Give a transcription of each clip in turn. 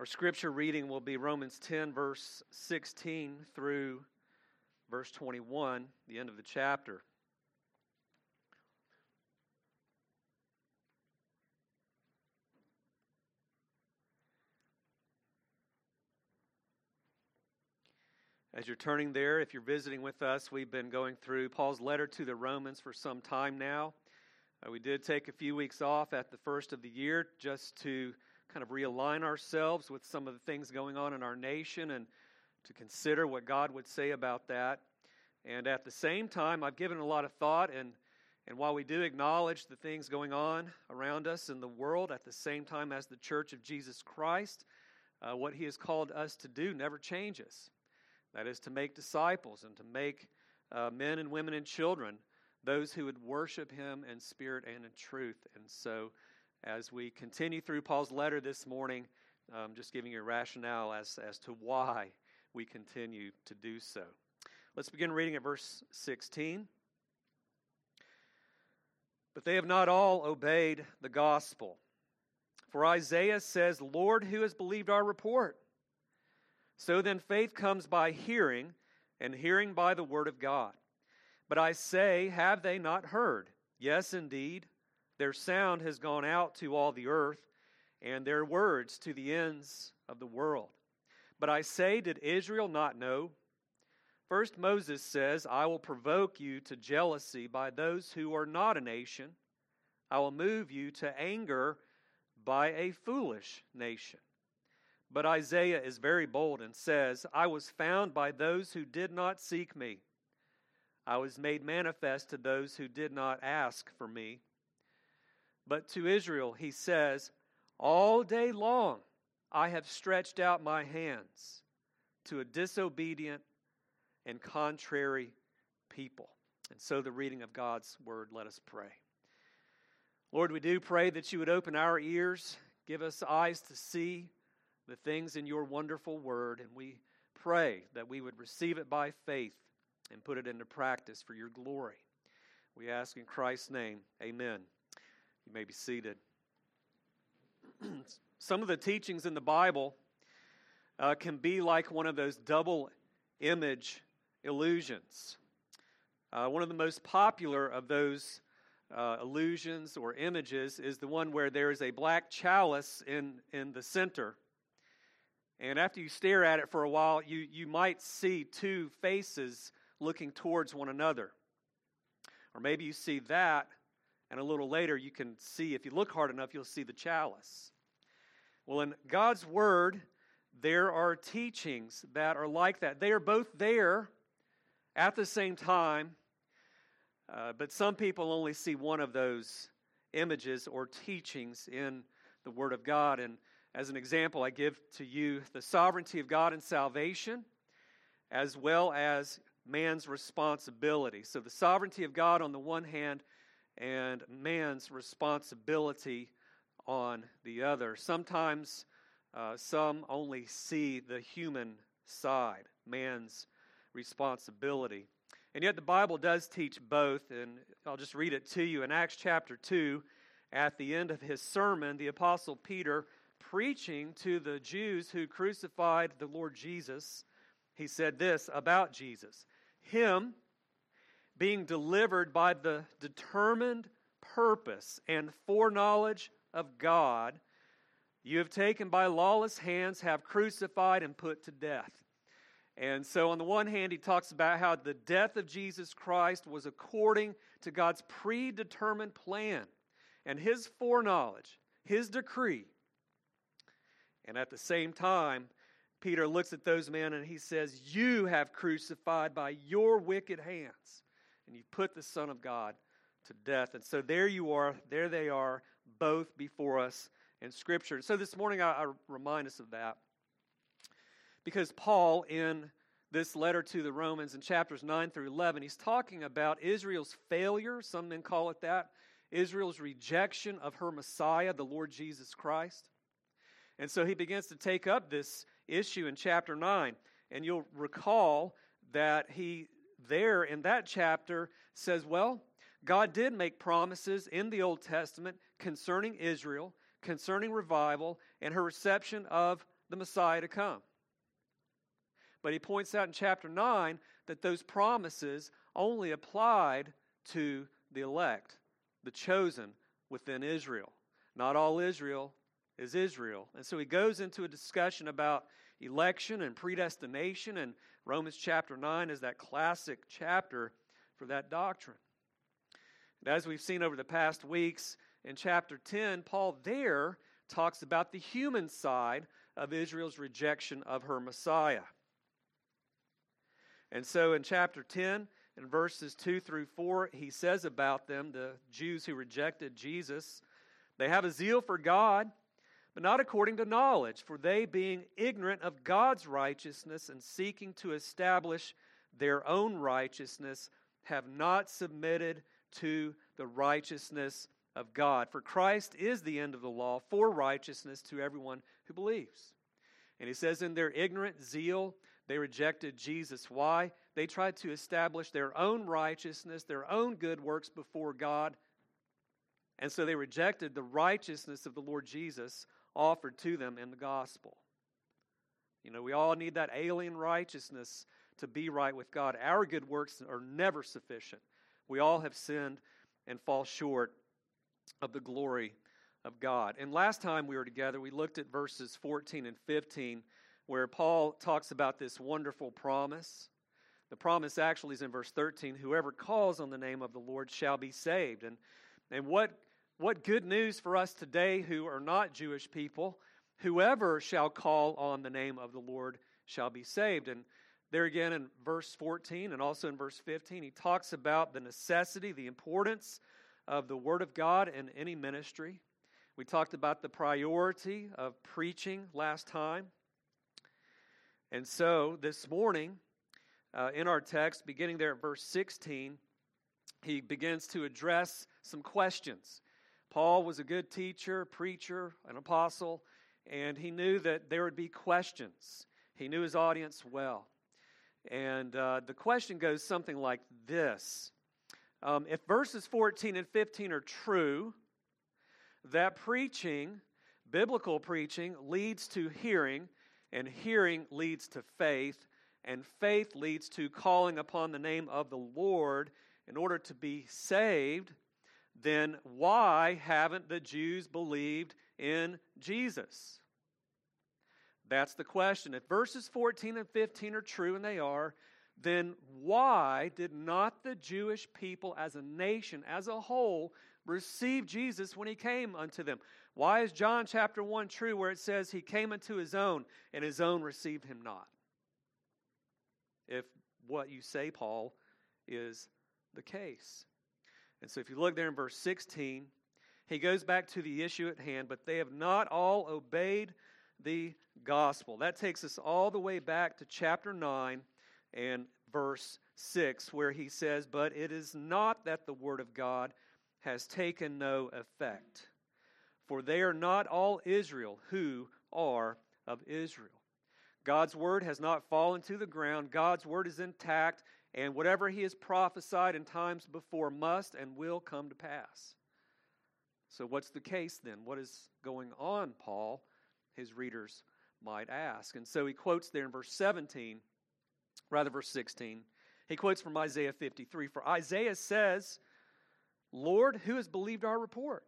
Our scripture reading will be Romans 10, verse 16 through verse 21, the end of the chapter. As you're turning there, if you're visiting with us, we've been going through Paul's letter to the Romans for some time now. We did take a few weeks off at the first of the year just to kind of realign ourselves with some of the things going on in our nation and to consider what God would say about that. And at the same time, I've given a lot of thought, and while we do acknowledge the things going on around us in the world, at the same time as the Church of Jesus Christ, what He has called us to do never changes. That is to make disciples and to make men and women and children those who would worship Him in spirit and in truth. And so as we continue through Paul's letter this morning, just giving you a rationale as to why we continue to do so. Let's begin reading at verse 16. But they have not all obeyed the gospel. For Isaiah says, "Lord, who has believed our report? So then faith comes by hearing, and hearing by the word of God. But I say, have they not heard? Yes, indeed, their sound has gone out to all the earth, and their words to the ends of the world. But I say, did Israel not know? First Moses says, I will provoke you to jealousy by those who are not a nation. I will move you to anger by a foolish nation. But Isaiah is very bold and says, I was found by those who did not seek me. I was made manifest to those who did not ask for me. But to Israel he says, all day long I have stretched out my hands to a disobedient and contrary people." And so the reading of God's word. Let us pray. Lord, we do pray that you would open our ears, give us eyes to see the things in your wonderful word, and we pray that we would receive it by faith and put it into practice for your glory. We ask in Christ's name, amen. You may be seated. Some of the teachings in the Bible can be like one of those double image illusions. One of the most popular of those illusions or images is the one where there is a black chalice in the center. And after you stare at it for a while, you might see two faces looking towards one another. Or maybe you see that, and a little later you can see, if you look hard enough, you'll see the chalice. Well, in God's Word, there are teachings that are like that. They are both there at the same time, but some people only see one of those images or teachings in the Word of God. And as an example, I give to you the sovereignty of God in salvation, as well as man's responsibility. So the sovereignty of God on the one hand, and man's responsibility on the other. Sometimes some only see the human side, man's responsibility. And yet the Bible does teach both, and I'll just read it to you. In Acts chapter 2, at the end of his sermon, the Apostle Peter, preaching to the Jews who crucified the Lord Jesus, he said this about Jesus: Him being delivered by the determined purpose and foreknowledge of God, you have taken by lawless hands, have crucified and put to death. And so on the one hand, he talks about how the death of Jesus Christ was according to God's predetermined plan and His foreknowledge, His decree. And at the same time, Peter looks at those men and he says, you have crucified by your wicked hands, and you put the Son of God to death. And so there you are, there they are, both before us in Scripture. And so this morning I remind us of that, because Paul, in this letter to the Romans in chapters 9 through 11, he's talking about Israel's failure, some men call it that, Israel's rejection of her Messiah, the Lord Jesus Christ. And so he begins to take up this issue in chapter 9. And you'll recall that he, there in that chapter, says, well, God did make promises in the Old Testament concerning Israel, concerning revival, and her reception of the Messiah to come. But he points out in chapter 9 that those promises only applied to the elect, the chosen within Israel. Not all Israel is Israel. And so he goes into a discussion about election and predestination, and Romans chapter 9 is that classic chapter for that doctrine. And as we've seen over the past weeks, in chapter 10, Paul there talks about the human side of Israel's rejection of her Messiah. And so in chapter 10, in verses 2 through 4, he says about them, the Jews who rejected Jesus, they have a zeal for God, but not according to knowledge, for they, being ignorant of God's righteousness and seeking to establish their own righteousness, have not submitted to the righteousness of God. For Christ is the end of the law for righteousness to everyone who believes. And he says in their ignorant zeal, they rejected Jesus. Why? They tried to establish their own righteousness, their own good works before God. And so they rejected the righteousness of the Lord Jesus offered to them in the gospel. You know, we all need that alien righteousness to be right with God. Our good works are never sufficient. We all have sinned and fall short of the glory of God. And last time we were together, we looked at verses 14 and 15, where Paul talks about this wonderful promise. The promise actually is in verse 13, whoever calls on the name of the Lord shall be saved. And what good news for us today who are not Jewish people, whoever shall call on the name of the Lord shall be saved. And there again in verse 14 and also in verse 15, he talks about the necessity, the importance of the Word of God in any ministry. We talked about the priority of preaching last time. And so this morning, in our text, beginning there at verse 16, he begins to address some questions. Paul was a good teacher, preacher, an apostle, and he knew that there would be questions. He knew his audience well. And the question goes something like this. If verses 14 and 15 are true, that preaching, biblical preaching, leads to hearing, and hearing leads to faith, and faith leads to calling upon the name of the Lord in order to be saved, then why haven't the Jews believed in Jesus? That's the question. If verses 14 and 15 are true, and they are, then why did not the Jewish people as a nation, as a whole, receive Jesus when he came unto them? Why is John chapter 1 true where it says he came unto his own, and his own received him not? If what you say, Paul, is the case. And so if you look there in verse 16, he goes back to the issue at hand, but they have not all obeyed the gospel. That takes us all the way back to chapter 9 and verse 6, where he says, but it is not that the word of God has taken no effect, for they are not all Israel who are of Israel. God's word has not fallen to the ground. God's word is intact, and whatever he has prophesied in times before must and will come to pass. So what's the case then? What is going on, Paul? His readers might ask. And so he quotes there in verse 16. He quotes from Isaiah 53. For Isaiah says, Lord, who has believed our report?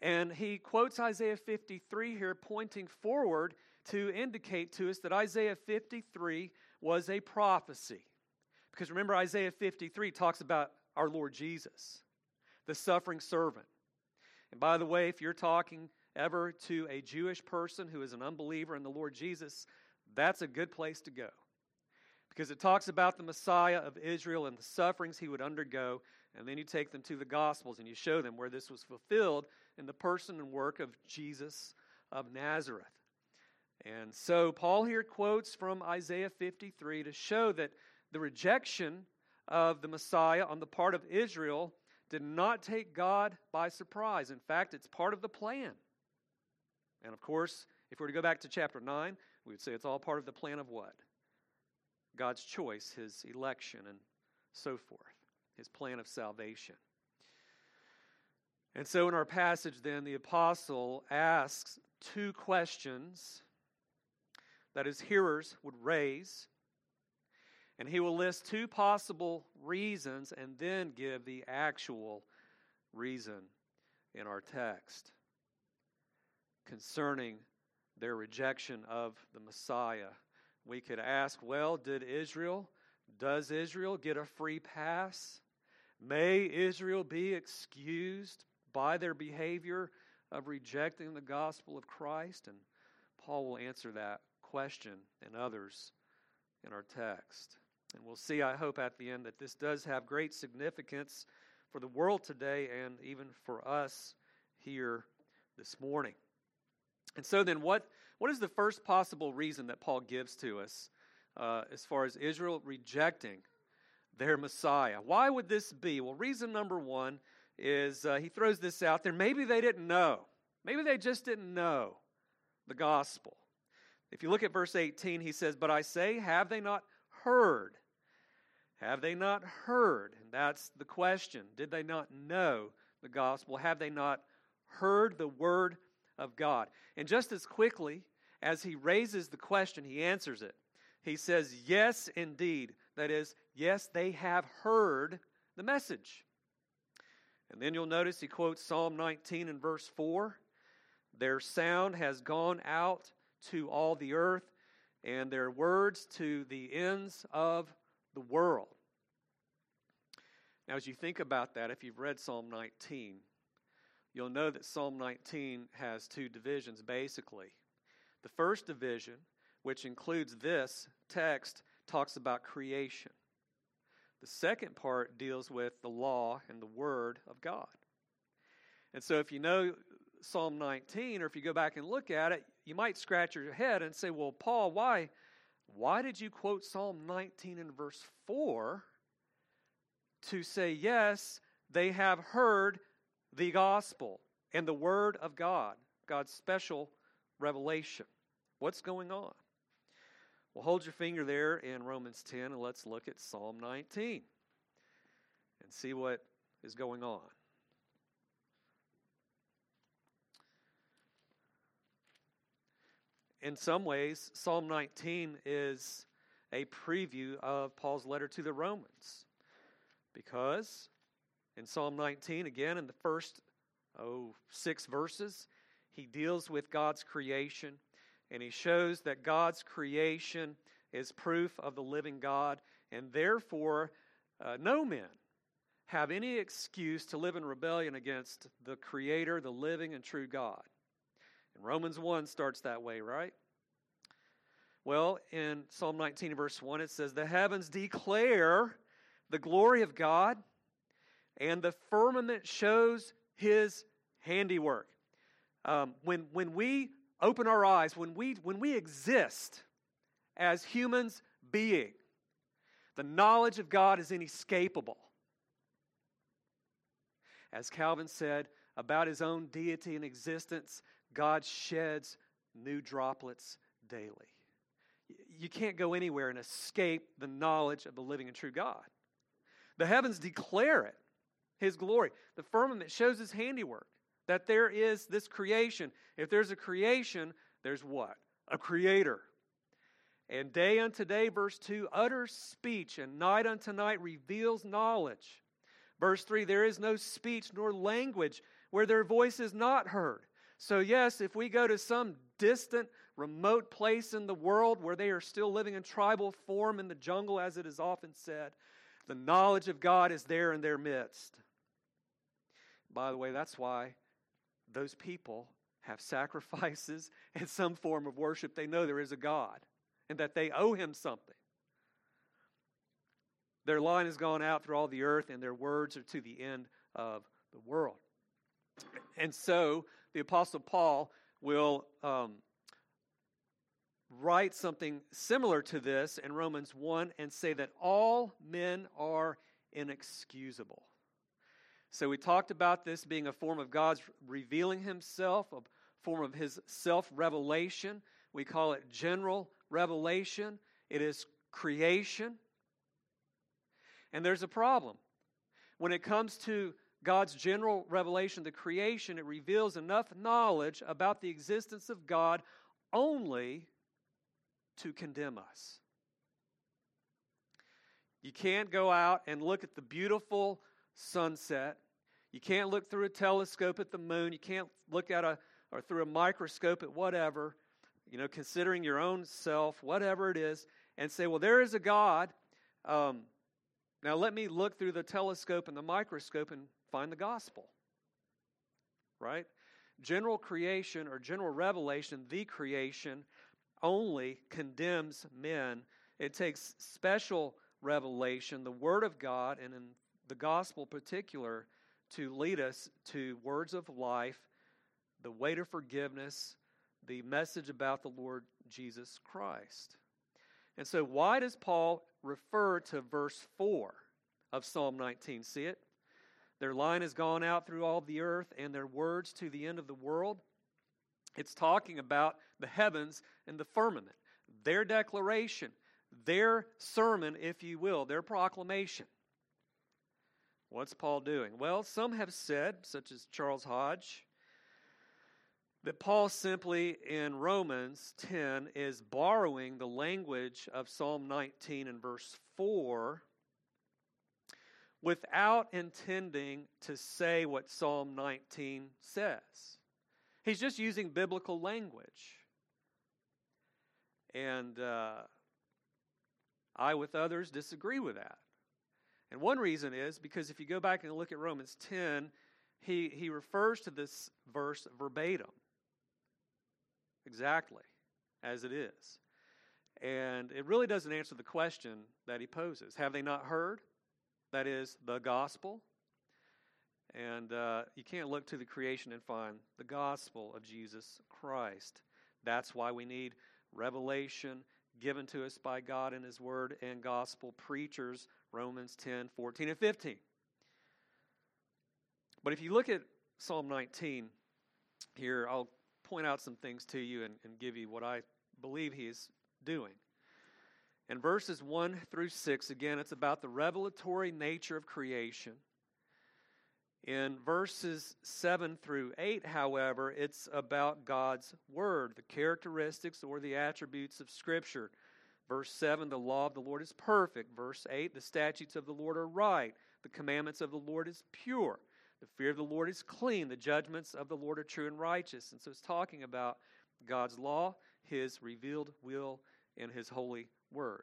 And he quotes Isaiah 53 here, pointing forward to indicate to us that Isaiah 53 was a prophecy. Because remember, Isaiah 53 talks about our Lord Jesus, the suffering servant. And by the way, if you're talking ever to a Jewish person who is an unbeliever in the Lord Jesus, that's a good place to go. Because it talks about the Messiah of Israel and the sufferings he would undergo, and then you take them to the Gospels and you show them where this was fulfilled in the person and work of Jesus of Nazareth. And so Paul here quotes from Isaiah 53 to show that the rejection of the Messiah on the part of Israel did not take God by surprise. In fact, it's part of the plan. And of course, if we were to go back to chapter 9, we would say it's all part of the plan of what? God's choice, his election, and so forth, his plan of salvation. And so in our passage then, the apostle asks two questions that his hearers would raise, and he will list two possible reasons and then give the actual reason in our text concerning their rejection of the Messiah. We could ask, well, does Israel get a free pass? May Israel be excused by their behavior of rejecting the gospel of Christ? And Paul will answer that question and others in our text. And we'll see, I hope, at the end that this does have great significance for the world today and even for us here this morning. And so then what is the first possible reason that Paul gives to us as far as Israel rejecting their Messiah? Why would this be? Well, reason number one is he throws this out there. Maybe they didn't know. Maybe they just didn't know the gospel. If you look at verse 18, he says, "But I say, have they not heard? Have they not heard?" And that's the question. Did they not know the gospel? Have they not heard the word of God? And just as quickly as he raises the question, he answers it. He says, yes, indeed. That is, yes, they have heard the message. And then you'll notice he quotes Psalm 19 and verse 4. Their sound has gone out to all the earth, and their words to the ends of the world. Now, as you think about that, if you've read Psalm 19, you'll know that Psalm 19 has two divisions, basically. The first division, which includes this text, talks about creation. The second part deals with the law and the word of God. And so if you know Psalm 19, or if you go back and look at it, you might scratch your head and say, well, Paul, why did you quote Psalm 19 and verse 4 to say, yes, they have heard the gospel and the word of God, God's special revelation? What's going on? Well, hold your finger there in Romans 10, and let's look at Psalm 19 and see what is going on. In some ways, Psalm 19 is a preview of Paul's letter to the Romans, because in Psalm 19, again, in the first six verses, he deals with God's creation. And he shows that God's creation is proof of the living God, and therefore no men have any excuse to live in rebellion against the Creator, the living and true God. And Romans 1 starts that way, right? Well, in Psalm 19, verse 1, it says, "The heavens declare the glory of God, and the firmament shows His handiwork." When we open our eyes, when we exist as humans being, the knowledge of God is inescapable. As Calvin said about his own deity and existence, God sheds new droplets daily. You can't go anywhere and escape the knowledge of the living and true God. The heavens declare it, His glory. The firmament shows His handiwork. That there is this creation. If there's a creation, there's what? A creator. And day unto day, verse 2, utters speech, and night unto night reveals knowledge. Verse 3, there is no speech nor language where their voice is not heard. So yes, if we go to some distant, remote place in the world where they are still living in tribal form in the jungle, as it is often said, the knowledge of God is there in their midst. By the way, that's why those people have sacrifices and some form of worship. They know there is a God and that they owe Him something. Their line has gone out through all the earth, and their words are to the end of the world. And so the Apostle Paul will write something similar to this in Romans 1 and say that all men are inexcusable. So we talked about this being a form of God's revealing Himself, a form of His self-revelation. We call it general revelation. It is creation. And there's a problem. When it comes to God's general revelation of the creation, it reveals enough knowledge about the existence of God only to condemn us. You can't go out and look at the beautiful sunset. You can't look through a telescope at the moon. You can't look at or through a microscope at whatever, considering your own self, whatever it is, and say, well, there is a God. Now let me look through the telescope and the microscope and find the gospel. Right? General creation or general revelation, the creation, only condemns men. It takes special revelation, the Word of God, and in the gospel in particular, to lead us to words of life, the way to forgiveness, the message about the Lord Jesus Christ. And so why does Paul refer to verse 4 of Psalm 19? See it? Their line has gone out through all the earth, and their words to the end of the world. It's talking about the heavens and the firmament, their declaration, their sermon, if you will, their proclamation. What's Paul doing? Well, some have said, such as Charles Hodge, that Paul simply in Romans 10 is borrowing the language of Psalm 19 and verse 4 without intending to say what Psalm 19 says. He's just using biblical language. And I, with others, disagree with that. And one reason is because if you go back and look at Romans 10, he refers to this verse verbatim. Exactly, as it is. And it really doesn't answer the question that he poses. Have they not heard? That is, the gospel. And you can't look to the creation and find the gospel of Jesus Christ. That's why we need revelation given to us by God in His Word and gospel preachers, Romans 10, 14, and 15. But if you look at Psalm 19 here, I'll point out some things to you and give you what I believe he is doing. In verses 1 through 6, again, it's about the revelatory nature of creation. In verses 7 through 8, however, it's about God's Word, the characteristics or the attributes of Scripture. Verse 7, the law of the Lord is perfect. Verse 8, the statutes of the Lord are right. The commandments of the Lord is pure. The fear of the Lord is clean. The judgments of the Lord are true and righteous. And so it's talking about God's law, His revealed will, and His holy word.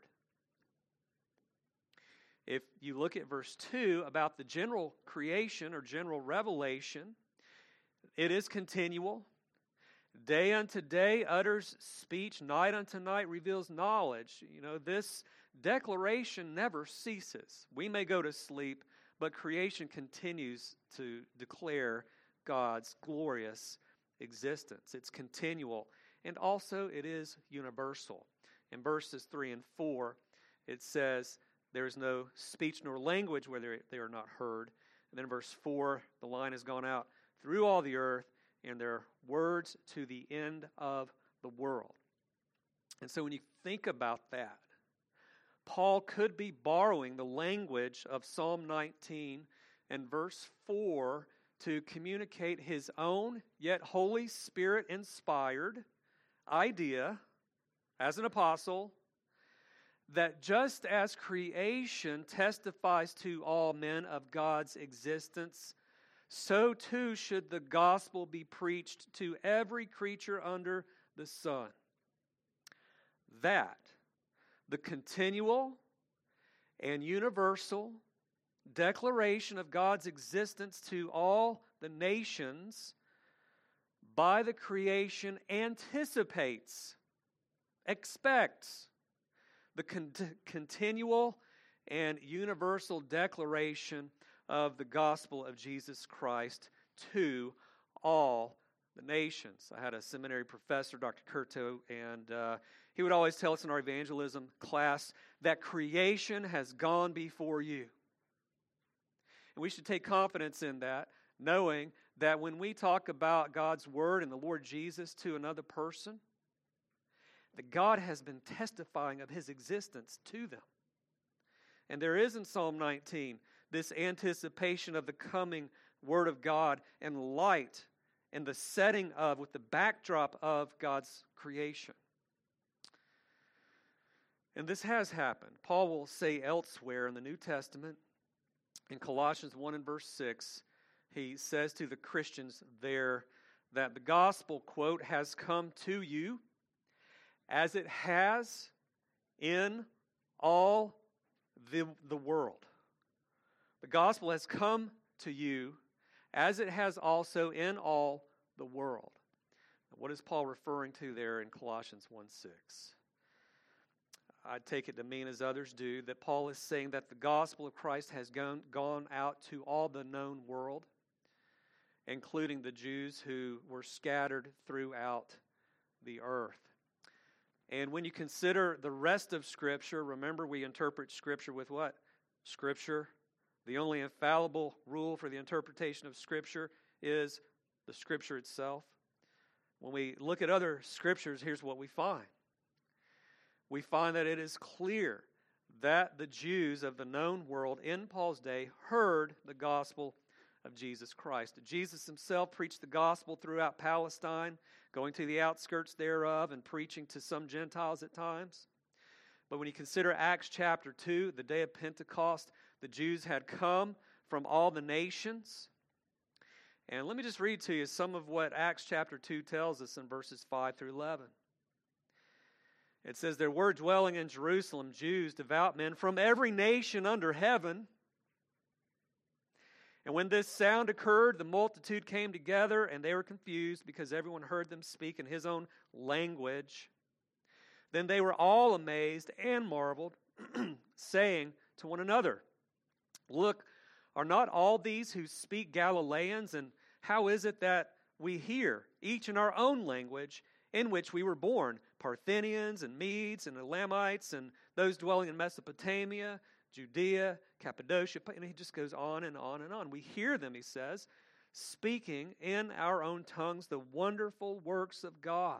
If you look at verse 2 about the general creation or general revelation, it is continual. Day unto day utters speech. Night unto night reveals knowledge. This declaration never ceases. We may go to sleep, but creation continues to declare God's glorious existence. It's continual, and also it is universal. In verses 3 and 4, it says, there is no speech nor language where they are not heard. And then in verse 4, the line has gone out through all the earth, and their words to the end of the world. And so when you think about that, Paul could be borrowing the language of Psalm 19 and verse 4 to communicate his own, yet Holy Spirit-inspired idea as an apostle, that just as creation testifies to all men of God's existence, so too should the gospel be preached to every creature under the sun. That the continual and universal declaration of God's existence to all the nations by the creation anticipates, expects, the continual and universal declaration of the gospel of Jesus Christ to all the nations. I had a seminary professor, Dr. Curto, and he would always tell us in our evangelism class that creation has gone before you. And we should take confidence in that, knowing that when we talk about God's Word and the Lord Jesus to another person, that God has been testifying of His existence to them. And there is in Psalm 19 this anticipation of the coming Word of God and light and the setting of, with the backdrop of God's creation. And this has happened. Paul will say elsewhere in the New Testament, in Colossians 1 and verse 6, he says to the Christians there that the gospel, quote, has come to you as it has in all the world. The gospel has come to you as it has also in all the world. What is Paul referring to there in Colossians 1:6? I take it to mean, as others do, that Paul is saying that the gospel of Christ has gone out to all the known world, including the Jews who were scattered throughout the earth. And when you consider the rest of Scripture, remember we interpret Scripture with what? Scripture. The only infallible rule for the interpretation of Scripture is the Scripture itself. When we look at other Scriptures, here's what we find. We find that it is clear that the Jews of the known world in Paul's day heard the gospel of Jesus Christ. Jesus himself preached the gospel throughout Palestine, going to the outskirts thereof and preaching to some Gentiles at times. But when you consider Acts chapter 2, the day of Pentecost, the Jews had come from all the nations. And let me just read to you some of what Acts chapter 2 tells us in verses 5 through 11. It says, there were dwelling in Jerusalem Jews, devout men from every nation under heaven. And when this sound occurred, the multitude came together, and they were confused because everyone heard them speak in his own language. Then they were all amazed and marveled, saying to one another, look, are not all these who speak Galileans? And how is it that we hear, each in our own language, in which we were born, Parthians and Medes and Elamites and those dwelling in Mesopotamia, Judea, Cappadocia, and he just goes on and on and on. We hear them, he says, speaking in our own tongues the wonderful works of God.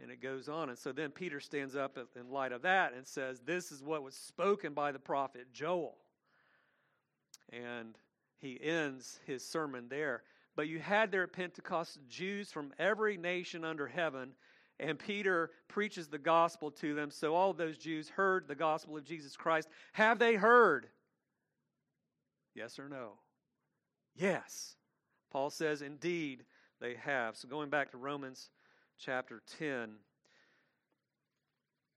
And it goes on. And so then Peter stands up in light of that and says, this is what was spoken by the prophet Joel. And he ends his sermon there. But you had there at Pentecost Jews from every nation under heaven, and Peter preaches the gospel to them. So all those Jews heard the gospel of Jesus Christ. Have they heard? Yes or no? Yes. Paul says, indeed, they have. So going back to Romans chapter 10.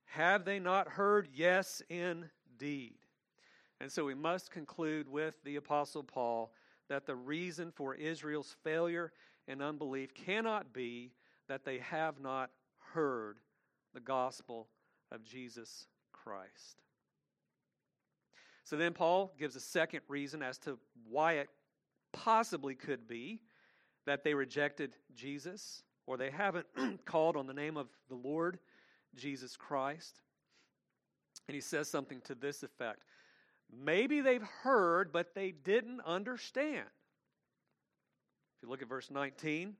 Have they not heard? Yes, indeed. And so we must conclude with the Apostle Paul that the reason for Israel's failure and unbelief cannot be that they have not heard the gospel of Jesus Christ. So then Paul gives a second reason as to why it possibly could be that they rejected Jesus or they haven't called on the name of the Lord Jesus Christ. And he says something to this effect. Maybe they've heard, but they didn't understand. If you look at verse 19,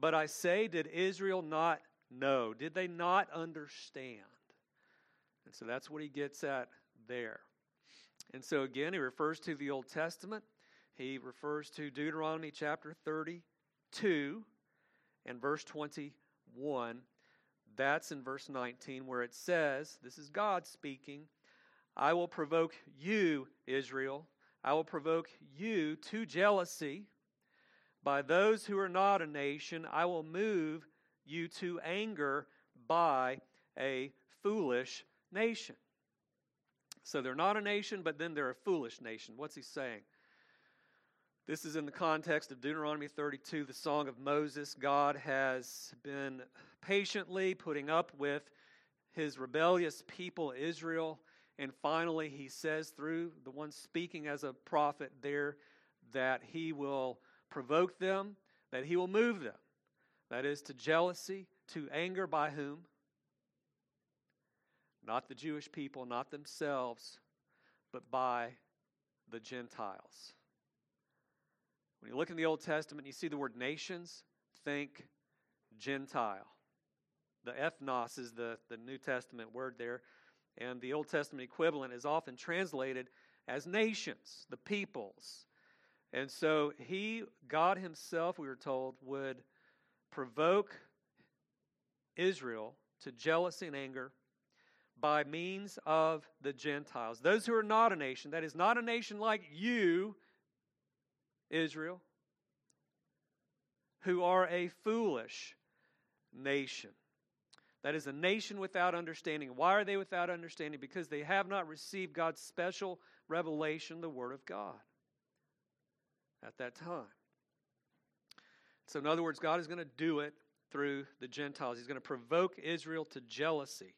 but I say, did Israel not know? Did they not understand? And so that's what he gets at there. And so again, he refers to the Old Testament. He refers to Deuteronomy chapter 32 and verse 21. That's in verse 19 where it says, this is God speaking, I will provoke you, Israel. I will provoke you to jealousy. By those who are not a nation, I will move you to anger by a foolish nation. So they're not a nation, but then they're a foolish nation. What's he saying? This is in the context of Deuteronomy 32, the song of Moses. God has been patiently putting up with his rebellious people, Israel. And finally, he says through the one speaking as a prophet there that he will provoke them, that he will move them. That is to jealousy, to anger by whom? Not the Jewish people, not themselves, but by the Gentiles. When you look in the Old Testament, you see the word nations, think Gentile. The ethnos is the New Testament word there, and the Old Testament equivalent is often translated as nations, the peoples. And so he, God himself, we were told, would provoke Israel to jealousy and anger by means of the Gentiles. Those who are not a nation, that is not a nation like you, Israel, who are a foolish nation. That is a nation without understanding. Why are they without understanding? Because they have not received God's special revelation, the Word of God, at that time. So in other words, God is going to do it through the Gentiles. He's going to provoke Israel to jealousy.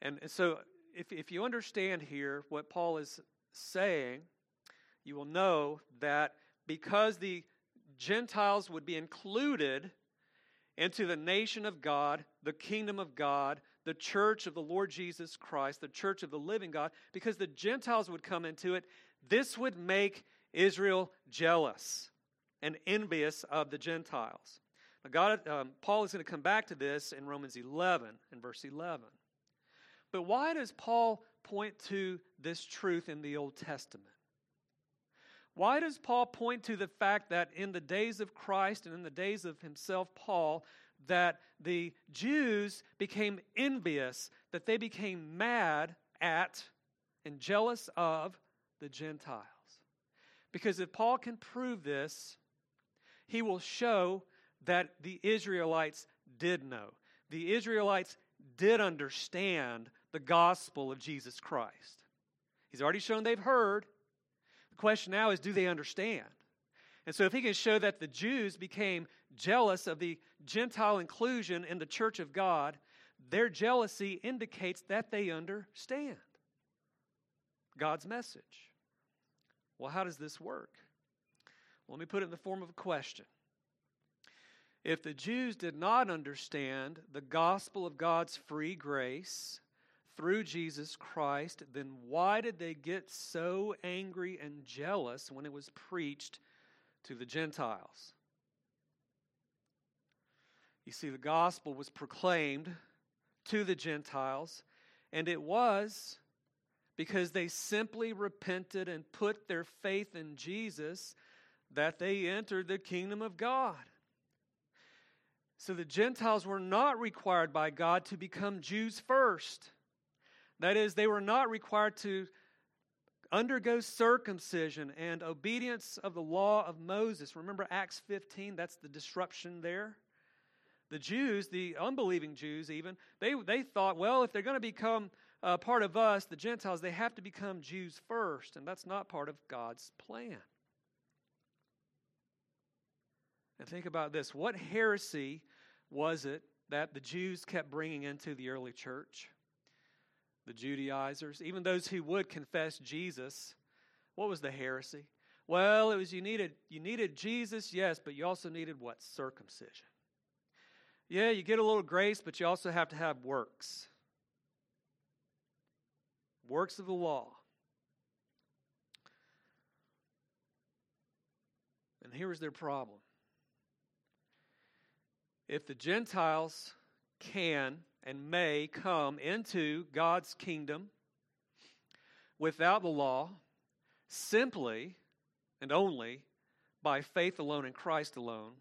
And so if you understand here what Paul is saying, you will know that because the Gentiles would be included into the nation of God, the kingdom of God, the church of the Lord Jesus Christ, the church of the living God, because the Gentiles would come into it, this would make Israel jealous and envious of the Gentiles. Now, Paul is going to come back to this in Romans 11 and verse 11. But why does Paul point to this truth in the Old Testament? Why does Paul point to the fact that in the days of Christ and in the days of himself, Paul, that the Jews became envious, that they became mad at and jealous of the Gentiles? Because if Paul can prove this, he will show that the Israelites did know. The Israelites did understand the gospel of Jesus Christ. He's already shown they've heard. Question now is, do they understand? And so if he can show that the Jews became jealous of the Gentile inclusion in the church of God, their jealousy indicates that they understand God's message. Well, how does this work? Well, let me put it in the form of a question. If the Jews did not understand the gospel of God's free grace through Jesus Christ, then why did they get so angry and jealous when it was preached to the Gentiles? You see, the gospel was proclaimed to the Gentiles, and it was because they simply repented and put their faith in Jesus that they entered the kingdom of God. So the Gentiles were not required by God to become Jews first. That is, they were not required to undergo circumcision and obedience of the law of Moses. Remember Acts 15, that's the disruption there. The Jews, the unbelieving Jews even, they thought, well, if they're going to become part of us, the Gentiles, they have to become Jews first. And that's not part of God's plan. And think about this. What heresy was it that the Jews kept bringing into the early church? The Judaizers, even those who would confess Jesus, what was the heresy? Well, it was you needed Jesus, yes, but you also needed what? Circumcision. Yeah, you get a little grace, but you also have to have works. Works of the law. And here is their problem. If the Gentiles can and may come into God's kingdom without the law, simply and only by faith alone in Christ alone,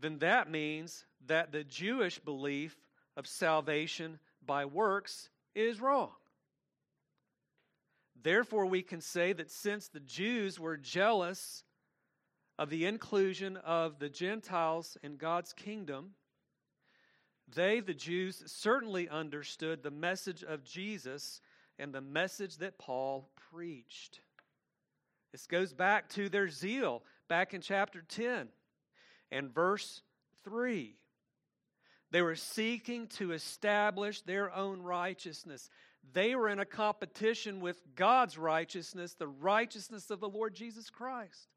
then that means that the Jewish belief of salvation by works is wrong. Therefore, we can say that since the Jews were jealous of the inclusion of the Gentiles in God's kingdom, they, the Jews, certainly understood the message of Jesus and the message that Paul preached. This goes back to their zeal, back in chapter 10 and verse 3. They were seeking to establish their own righteousness. They were in a competition with God's righteousness, the righteousness of the Lord Jesus Christ.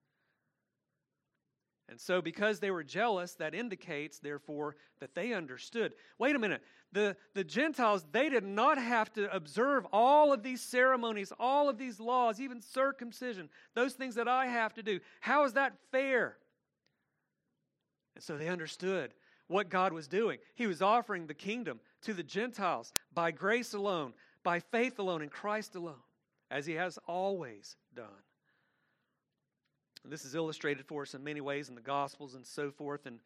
And so because they were jealous, that indicates, therefore, that they understood. Wait a minute. The Gentiles, they did not have to observe all of these ceremonies, all of these laws, even circumcision, those things that I have to do. How is that fair? And so they understood what God was doing. He was offering the kingdom to the Gentiles by grace alone, by faith alone, in Christ alone, as he has always done. This is illustrated for us in many ways in the Gospels and so forth. And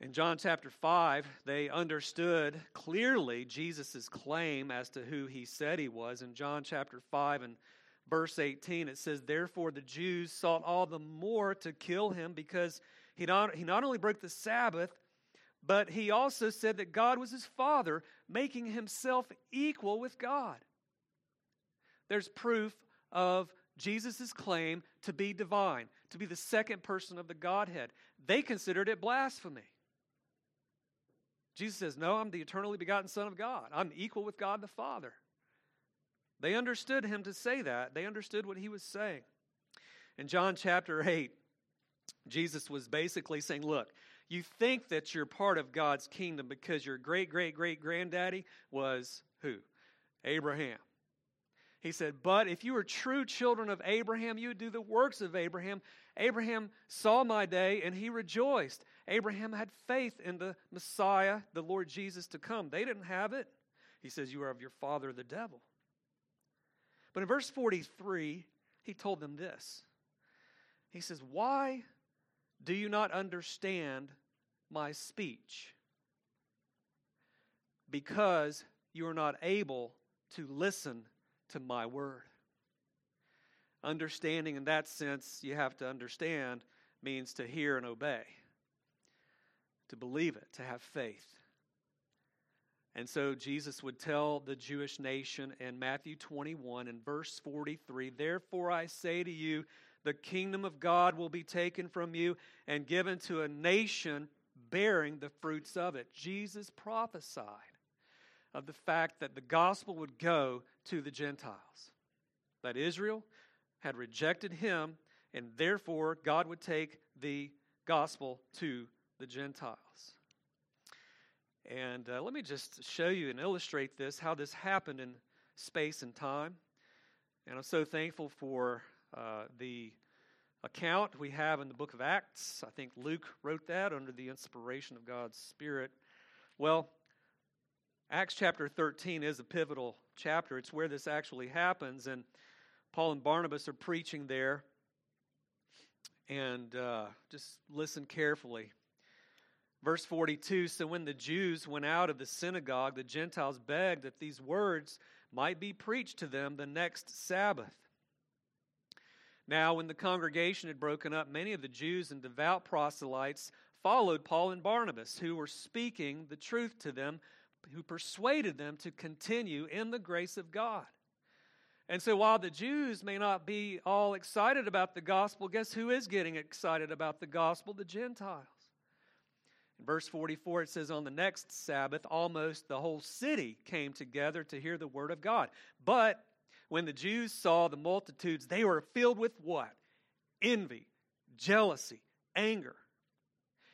in John chapter 5, they understood clearly Jesus' claim as to who he said he was. In John chapter 5 and verse 18, it says, "Therefore the Jews sought all the more to kill him, because he not only broke the Sabbath, but he also said that God was his Father, making himself equal with God." There's proof of Jesus' claim to be divine, to be the second person of the Godhead. They considered it blasphemy. Jesus says, "No, I'm the eternally begotten Son of God. I'm equal with God the Father." They understood him to say that. They understood what he was saying. In John chapter 8, Jesus was basically saying, look, you think that you're part of God's kingdom because your great-great-great-granddaddy was who? Abraham. He said, but if you were true children of Abraham, you would do the works of Abraham. Abraham saw my day, and he rejoiced. Abraham had faith in the Messiah, the Lord Jesus, to come. They didn't have it. He says, you are of your father, the devil. But in verse 43, he told them this. He says, why do you not understand my speech? Because you are not able to listen to my word. Understanding in that sense, you have to understand, means to hear and obey, to believe it, to have faith. And so Jesus would tell the Jewish nation in Matthew 21 and verse 43, "Therefore I say to you, the kingdom of God will be taken from you and given to a nation bearing the fruits of it." Jesus prophesied of the fact that the gospel would go to the Gentiles, that Israel had rejected him, and therefore God would take the gospel to the Gentiles. And let me just show you and illustrate this, how this happened in space and time. And I'm so thankful for the account we have in the book of Acts. I think Luke wrote that under the inspiration of God's Spirit. Well, Acts chapter 13 is a pivotal chapter. It's where this actually happens, and Paul and Barnabas are preaching there. And just listen carefully. Verse 42, "So when the Jews went out of the synagogue, the Gentiles begged that these words might be preached to them the next Sabbath. Now, when the congregation had broken up, many of the Jews and devout proselytes followed Paul and Barnabas, who were speaking the truth to them, who persuaded them to continue in the grace of God." And so while the Jews may not be all excited about the gospel, guess who is getting excited about the gospel? The Gentiles. In verse 44, it says, "On the next Sabbath, almost the whole city came together to hear the word of God. But when the Jews saw the multitudes, they were filled with" what? "Envy, jealousy, anger.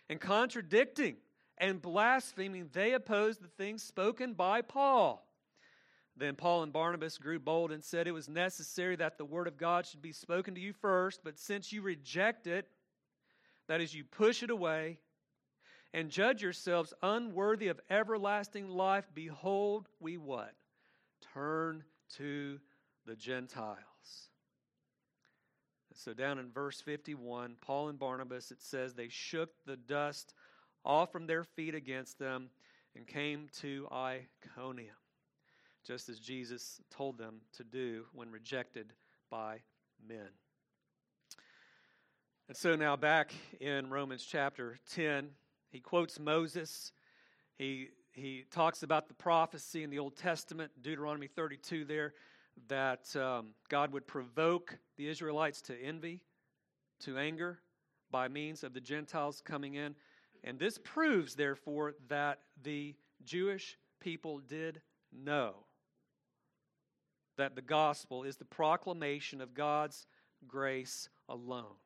And contradicting and blaspheming, they opposed the things spoken by Paul. Then Paul and Barnabas grew bold and said, 'It was necessary that the word of God should be spoken to you first, but since you reject it, that is, you push it away, and judge yourselves unworthy of everlasting life, behold, we" what? "Turn to the Gentiles.'" So down in verse 51, Paul and Barnabas, it says, "They shook the dust off from their feet against them and came to Iconium," just as Jesus told them to do when rejected by men. And so now back in Romans chapter 10, he quotes Moses. He talks about the prophecy in the Old Testament, Deuteronomy 32 there, that God would provoke the Israelites to envy, to anger, by means of the Gentiles coming in. And this proves, therefore, that the Jewish people did know that the gospel is the proclamation of God's grace alone.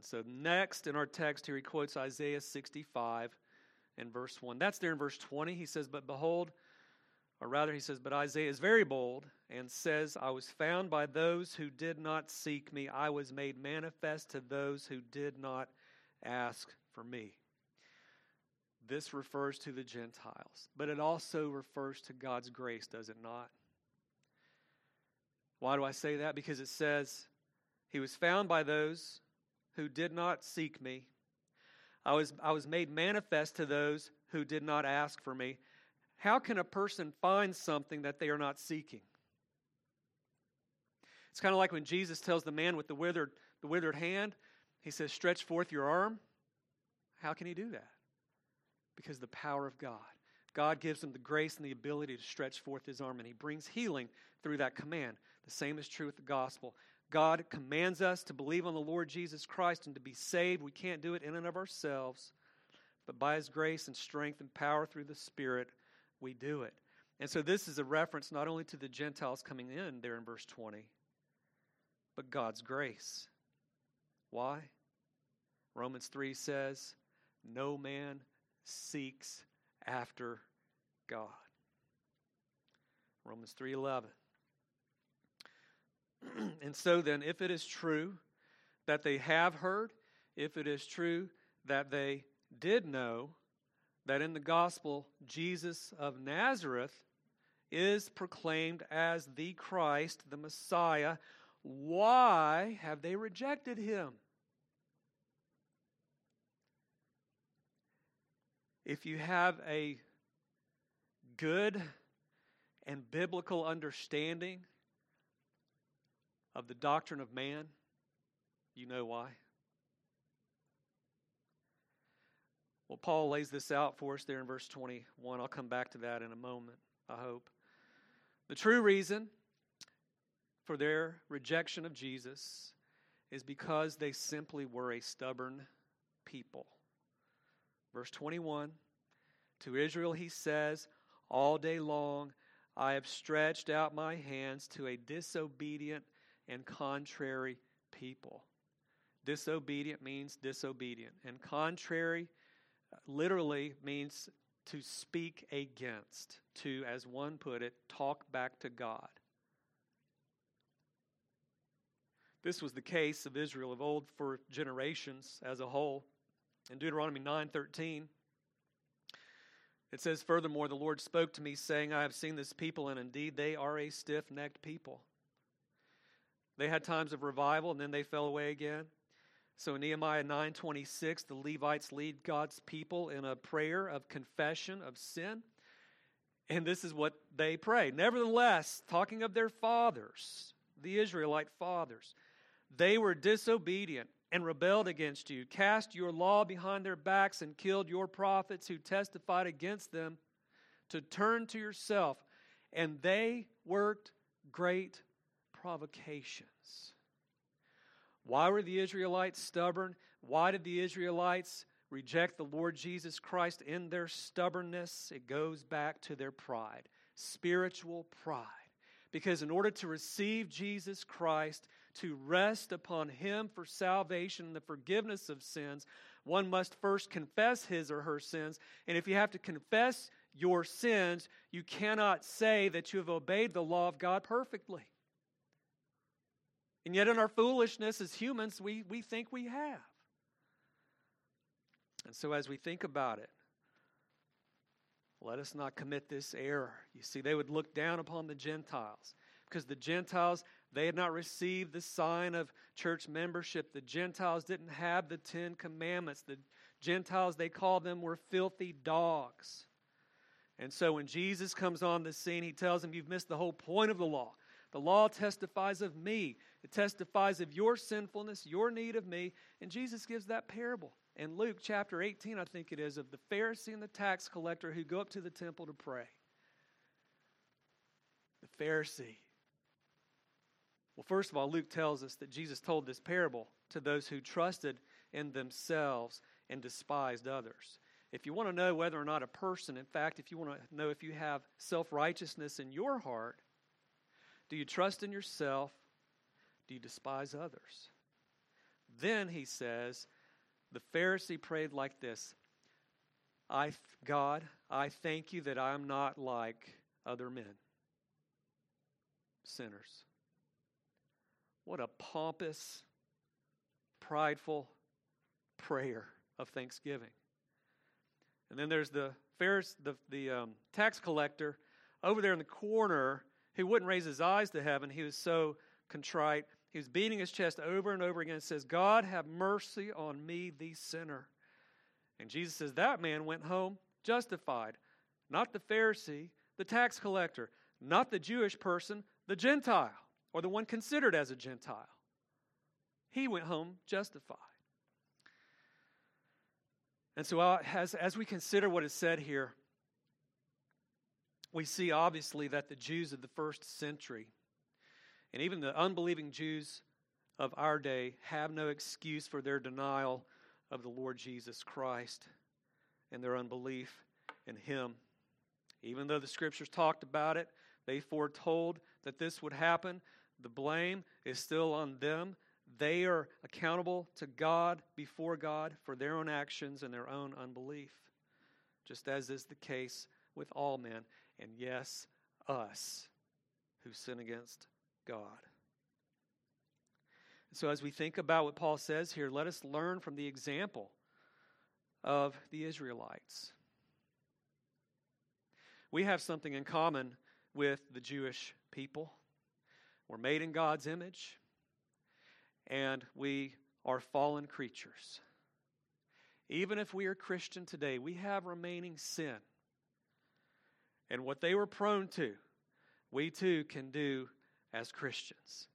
So next in our text here, he quotes Isaiah 65 and verse 1. That's there in verse 20. He says, but Isaiah is very bold and says, "I was found by those who did not seek me. I was made manifest to those who did not ask for me." This refers to the Gentiles, but it also refers to God's grace, does it not? Why do I say that? Because it says, he was found by those who did not seek me. I was made manifest to those who did not ask for me. How can a person find something that they are not seeking? It's kind of like when Jesus tells the man with the withered hand, he says, stretch forth your arm. How can he do that? Because of the power of God. God gives him the grace and the ability to stretch forth his arm, and he brings healing through that command. The same is true with the gospel. God commands us to believe on the Lord Jesus Christ and to be saved. We can't do it in and of ourselves, but by his grace and strength and power through the Spirit, we do it. And so this is a reference not only to the Gentiles coming in there in verse 20, but God's grace. Why? Romans 3 says, no man seeks after God. Romans 3:11. And so then, if it is true that they have heard, if it is true that they did know that in the gospel Jesus of Nazareth is proclaimed as the Christ, the Messiah, why have they rejected him? If you have a good and biblical understanding of the doctrine of man, you know why. Well, Paul lays this out for us there in verse 21. I'll come back to that in a moment, I hope. The true reason for their rejection of Jesus is because they simply were a stubborn people. Verse 21, to Israel he says, all day long I have stretched out my hands to a disobedient and contrary people. Disobedient means disobedient. And contrary literally means to speak against. To, as one put it, talk back to God. This was the case of Israel of old for generations as a whole. In Deuteronomy 9:13, it says, furthermore, the Lord spoke to me, saying, I have seen this people, and indeed they are a stiff-necked people. They had times of revival, and then they fell away again. So in Nehemiah 9:26, the Levites lead God's people in a prayer of confession of sin. And this is what they pray. Nevertheless, talking of their fathers, the Israelite fathers, they were disobedient and rebelled against you, cast your law behind their backs, and killed your prophets who testified against them, to turn to yourself. And they worked great provocations. Why were the Israelites stubborn? Why did the Israelites reject the Lord Jesus Christ in their stubbornness? It goes back to their pride, spiritual pride. Because in order to receive Jesus Christ, to rest upon him for salvation and the forgiveness of sins, one must first confess his or her sins. And if you have to confess your sins, you cannot say that you have obeyed the law of God perfectly. And yet in our foolishness as humans, we think we have. And so as we think about it, let us not commit this error. You see, they would look down upon the Gentiles because the Gentiles, they had not received the sign of church membership. The Gentiles didn't have the 10 commandments. The Gentiles, they called them, were filthy dogs. And so when Jesus comes on the scene, he tells them, you've missed the whole point of the law. The law testifies of me. It testifies of your sinfulness, your need of me. And Jesus gives that parable in Luke chapter 18, I think it is, of the Pharisee and the tax collector who go up to the temple to pray. The Pharisee. Well, first of all, Luke tells us that Jesus told this parable to those who trusted in themselves and despised others. If you want to know whether or not a person, in fact, if you want to know if you have self-righteousness in your heart, do you trust in yourself? Do you despise others? Then, he says, the Pharisee prayed like this, God, I thank you that I am not like other men, sinners. What a pompous, prideful prayer of thanksgiving. And then there's the tax collector over there in the corner who wouldn't raise his eyes to heaven. He was so contrite. He was beating his chest over and over again. It says, God, have mercy on me, the sinner. And Jesus says, that man went home justified. Not the Pharisee, the tax collector. Not the Jewish person, the Gentile, or the one considered as a Gentile. He went home justified. And so as we consider what is said here, we see obviously that the Jews of the first century, and even the unbelieving Jews of our day, have no excuse for their denial of the Lord Jesus Christ and their unbelief in Him. Even though the Scriptures talked about it, they foretold that this would happen. The blame is still on them. They are accountable to God, before God, for their own actions and their own unbelief, just as is the case with all men, and yes, us who sin against God. So as we think about what Paul says here, let us learn from the example of the Israelites. We have something in common with the Jewish people. We're made in God's image, and we are fallen creatures. Even if we are Christian today, we have remaining sin. And what they were prone to, we too can do as Christians.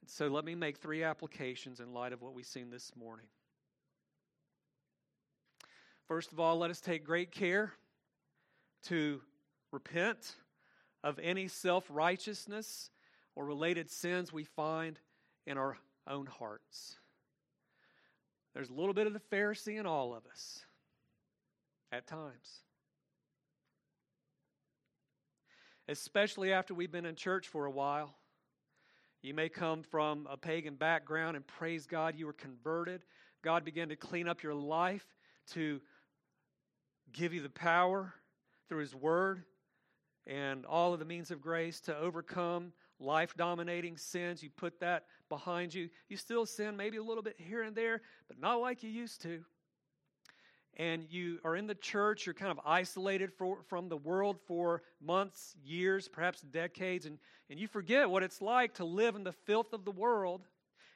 And so let me make three applications in light of what we've seen this morning. First of all, let us take great care to repent of any self-righteousness or related sins we find in our own hearts. There's a little bit of the Pharisee in all of us at times. Especially after we've been in church for a while. You may come from a pagan background and praise God you were converted. God began to clean up your life, to give you the power through His Word and all of the means of grace to overcome life-dominating sins. You put that behind you. You still sin maybe a little bit here and there, but not like you used to. And you are in the church, you're kind of isolated from the world for months, years, perhaps decades, and you forget what it's like to live in the filth of the world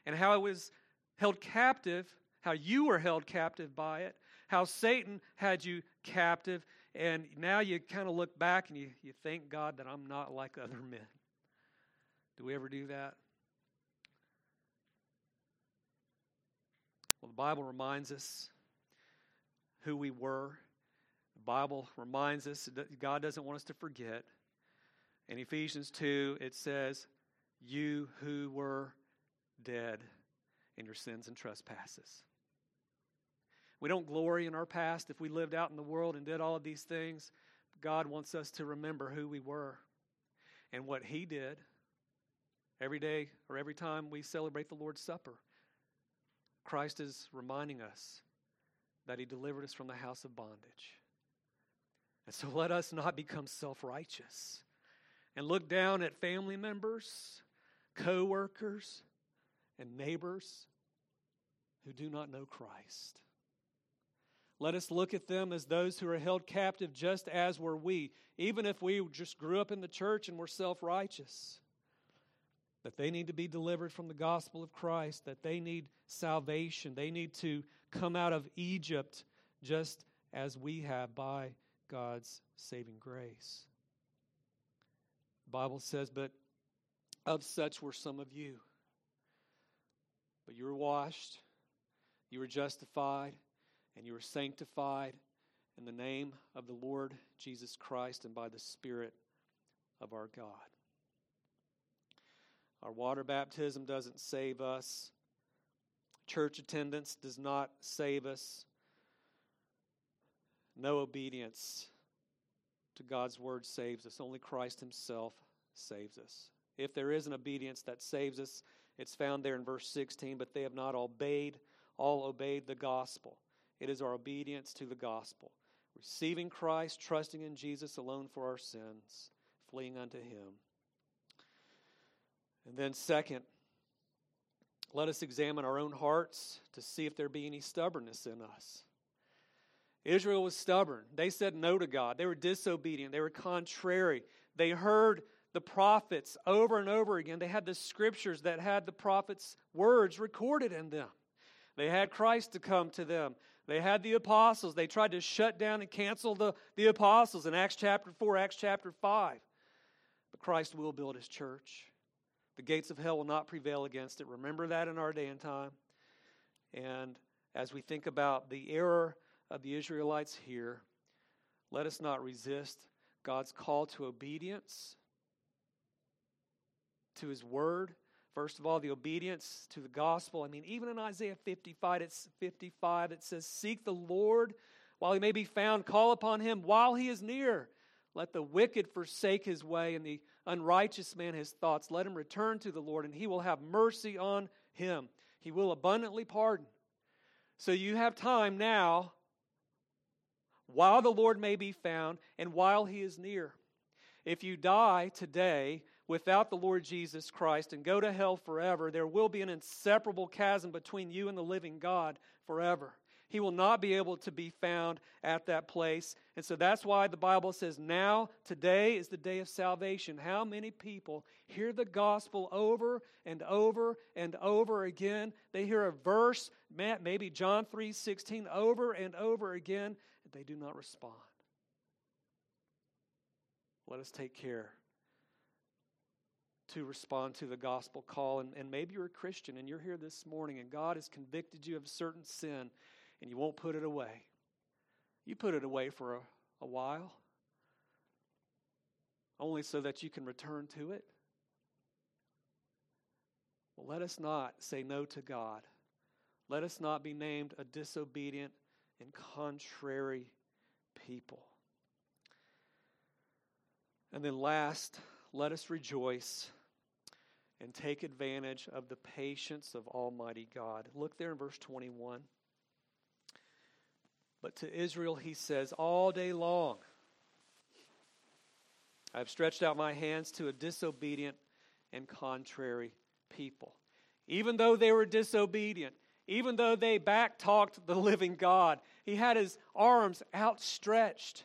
and how it was held captive, how you were held captive by it, how Satan had you captive, and now you kind of look back and you thank God that I'm not like other men. Do we ever do that? Well, the Bible reminds us who we were. The Bible reminds us that God doesn't want us to forget. In Ephesians 2, it says, you who were dead in your sins and trespasses. We don't glory in our past if we lived out in the world and did all of these things. God wants us to remember who we were and what He did. Every day or every time we celebrate the Lord's Supper, Christ is reminding us that He delivered us from the house of bondage. And so let us not become self-righteous and look down at family members, co-workers, and neighbors who do not know Christ. Let us look at them as those who are held captive just as were we, even if we just grew up in the church and were self-righteous, that they need to be delivered from the gospel of Christ, that they need salvation. They need to come out of Egypt just as we have by God's saving grace. The Bible says, but of such were some of you. But you were washed, you were justified, and you were sanctified in the name of the Lord Jesus Christ and by the Spirit of our God. Our water baptism doesn't save us. Church attendance does not save us. No obedience to God's Word saves us. Only Christ Himself saves us. If there is an obedience that saves us, it's found there in verse 16, but they have not obeyed, all obeyed the gospel. It is our obedience to the gospel, receiving Christ, trusting in Jesus alone for our sins, fleeing unto Him. And then second, let us examine our own hearts to see if there be any stubbornness in us. Israel was stubborn. They said no to God. They were disobedient. They were contrary. They heard the prophets over and over again. They had the scriptures that had the prophets' words recorded in them. They had Christ to come to them. They had the apostles. They tried to shut down and cancel the apostles in Acts chapter 4, Acts chapter 5. But Christ will build His church. The gates of hell will not prevail against it. Remember that in our day and time. And as we think about the error of the Israelites here, let us not resist God's call to obedience to His word. First of all, the obedience to the gospel. I mean, even in Isaiah 55, it says, "Seek the Lord while He may be found. Call upon Him while He is near. Let the wicked forsake his way and the unrighteous man his thoughts. Let him return to the Lord, and He will have mercy on him. He will abundantly pardon." So you have time now while the Lord may be found and while He is near. If you die today without the Lord Jesus Christ and go to hell forever, there will be an inseparable chasm between you and the living God forever. He will not be able to be found at that place. And so that's why the Bible says now, today is the day of salvation. How many people hear the gospel over and over and over again? They hear a verse, maybe John 3:16, over and over again, and they do not respond. Let us take care to respond to the gospel call. And maybe you're a Christian and you're here this morning and God has convicted you of a certain sin, and you won't put it away. You put it away for a while, only so that you can return to it. Well, let us not say no to God. Let us not be named a disobedient and contrary people. And then last, let us rejoice and take advantage of the patience of Almighty God. Look there in verse 21. But to Israel He says, "All day long I have stretched out my hands to a disobedient and contrary people." Even though they were disobedient, even though they backtalked the living God, He had His arms outstretched.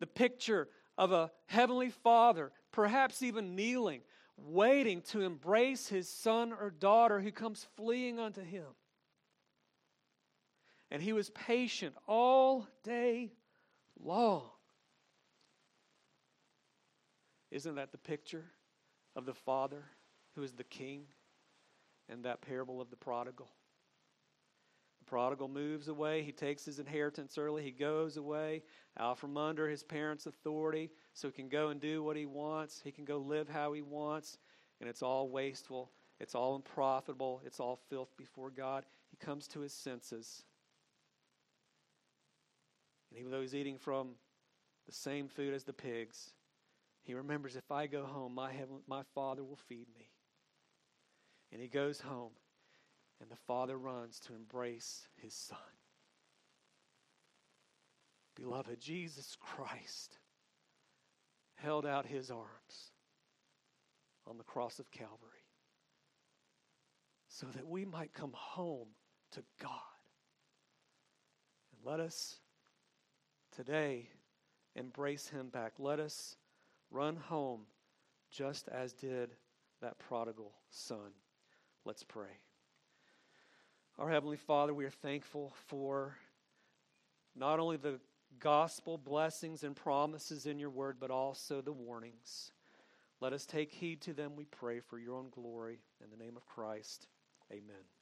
The picture of a heavenly Father, perhaps even kneeling, waiting to embrace His son or daughter who comes fleeing unto Him. And He was patient all day long. Isn't that the picture of the Father who is the King and that parable of the prodigal? The prodigal moves away. He takes his inheritance early. He goes away out from under his parents' authority so he can go and do what he wants. He can go live how he wants. And it's all wasteful. It's all unprofitable. It's all filth before God. He comes to his senses. And even though he's eating from the same food as the pigs, he remembers, if I go home, my Father will feed me. And he goes home, and the Father runs to embrace his son. Beloved, Jesus Christ held out His arms on the cross of Calvary so that we might come home to God. And let us today embrace Him back. Let us run home just as did that prodigal son. Let's pray. Our Heavenly Father, we are thankful for not only the gospel blessings and promises in Your word, but also the warnings. Let us take heed to them, we pray, for Your own glory. In the name of Christ, amen.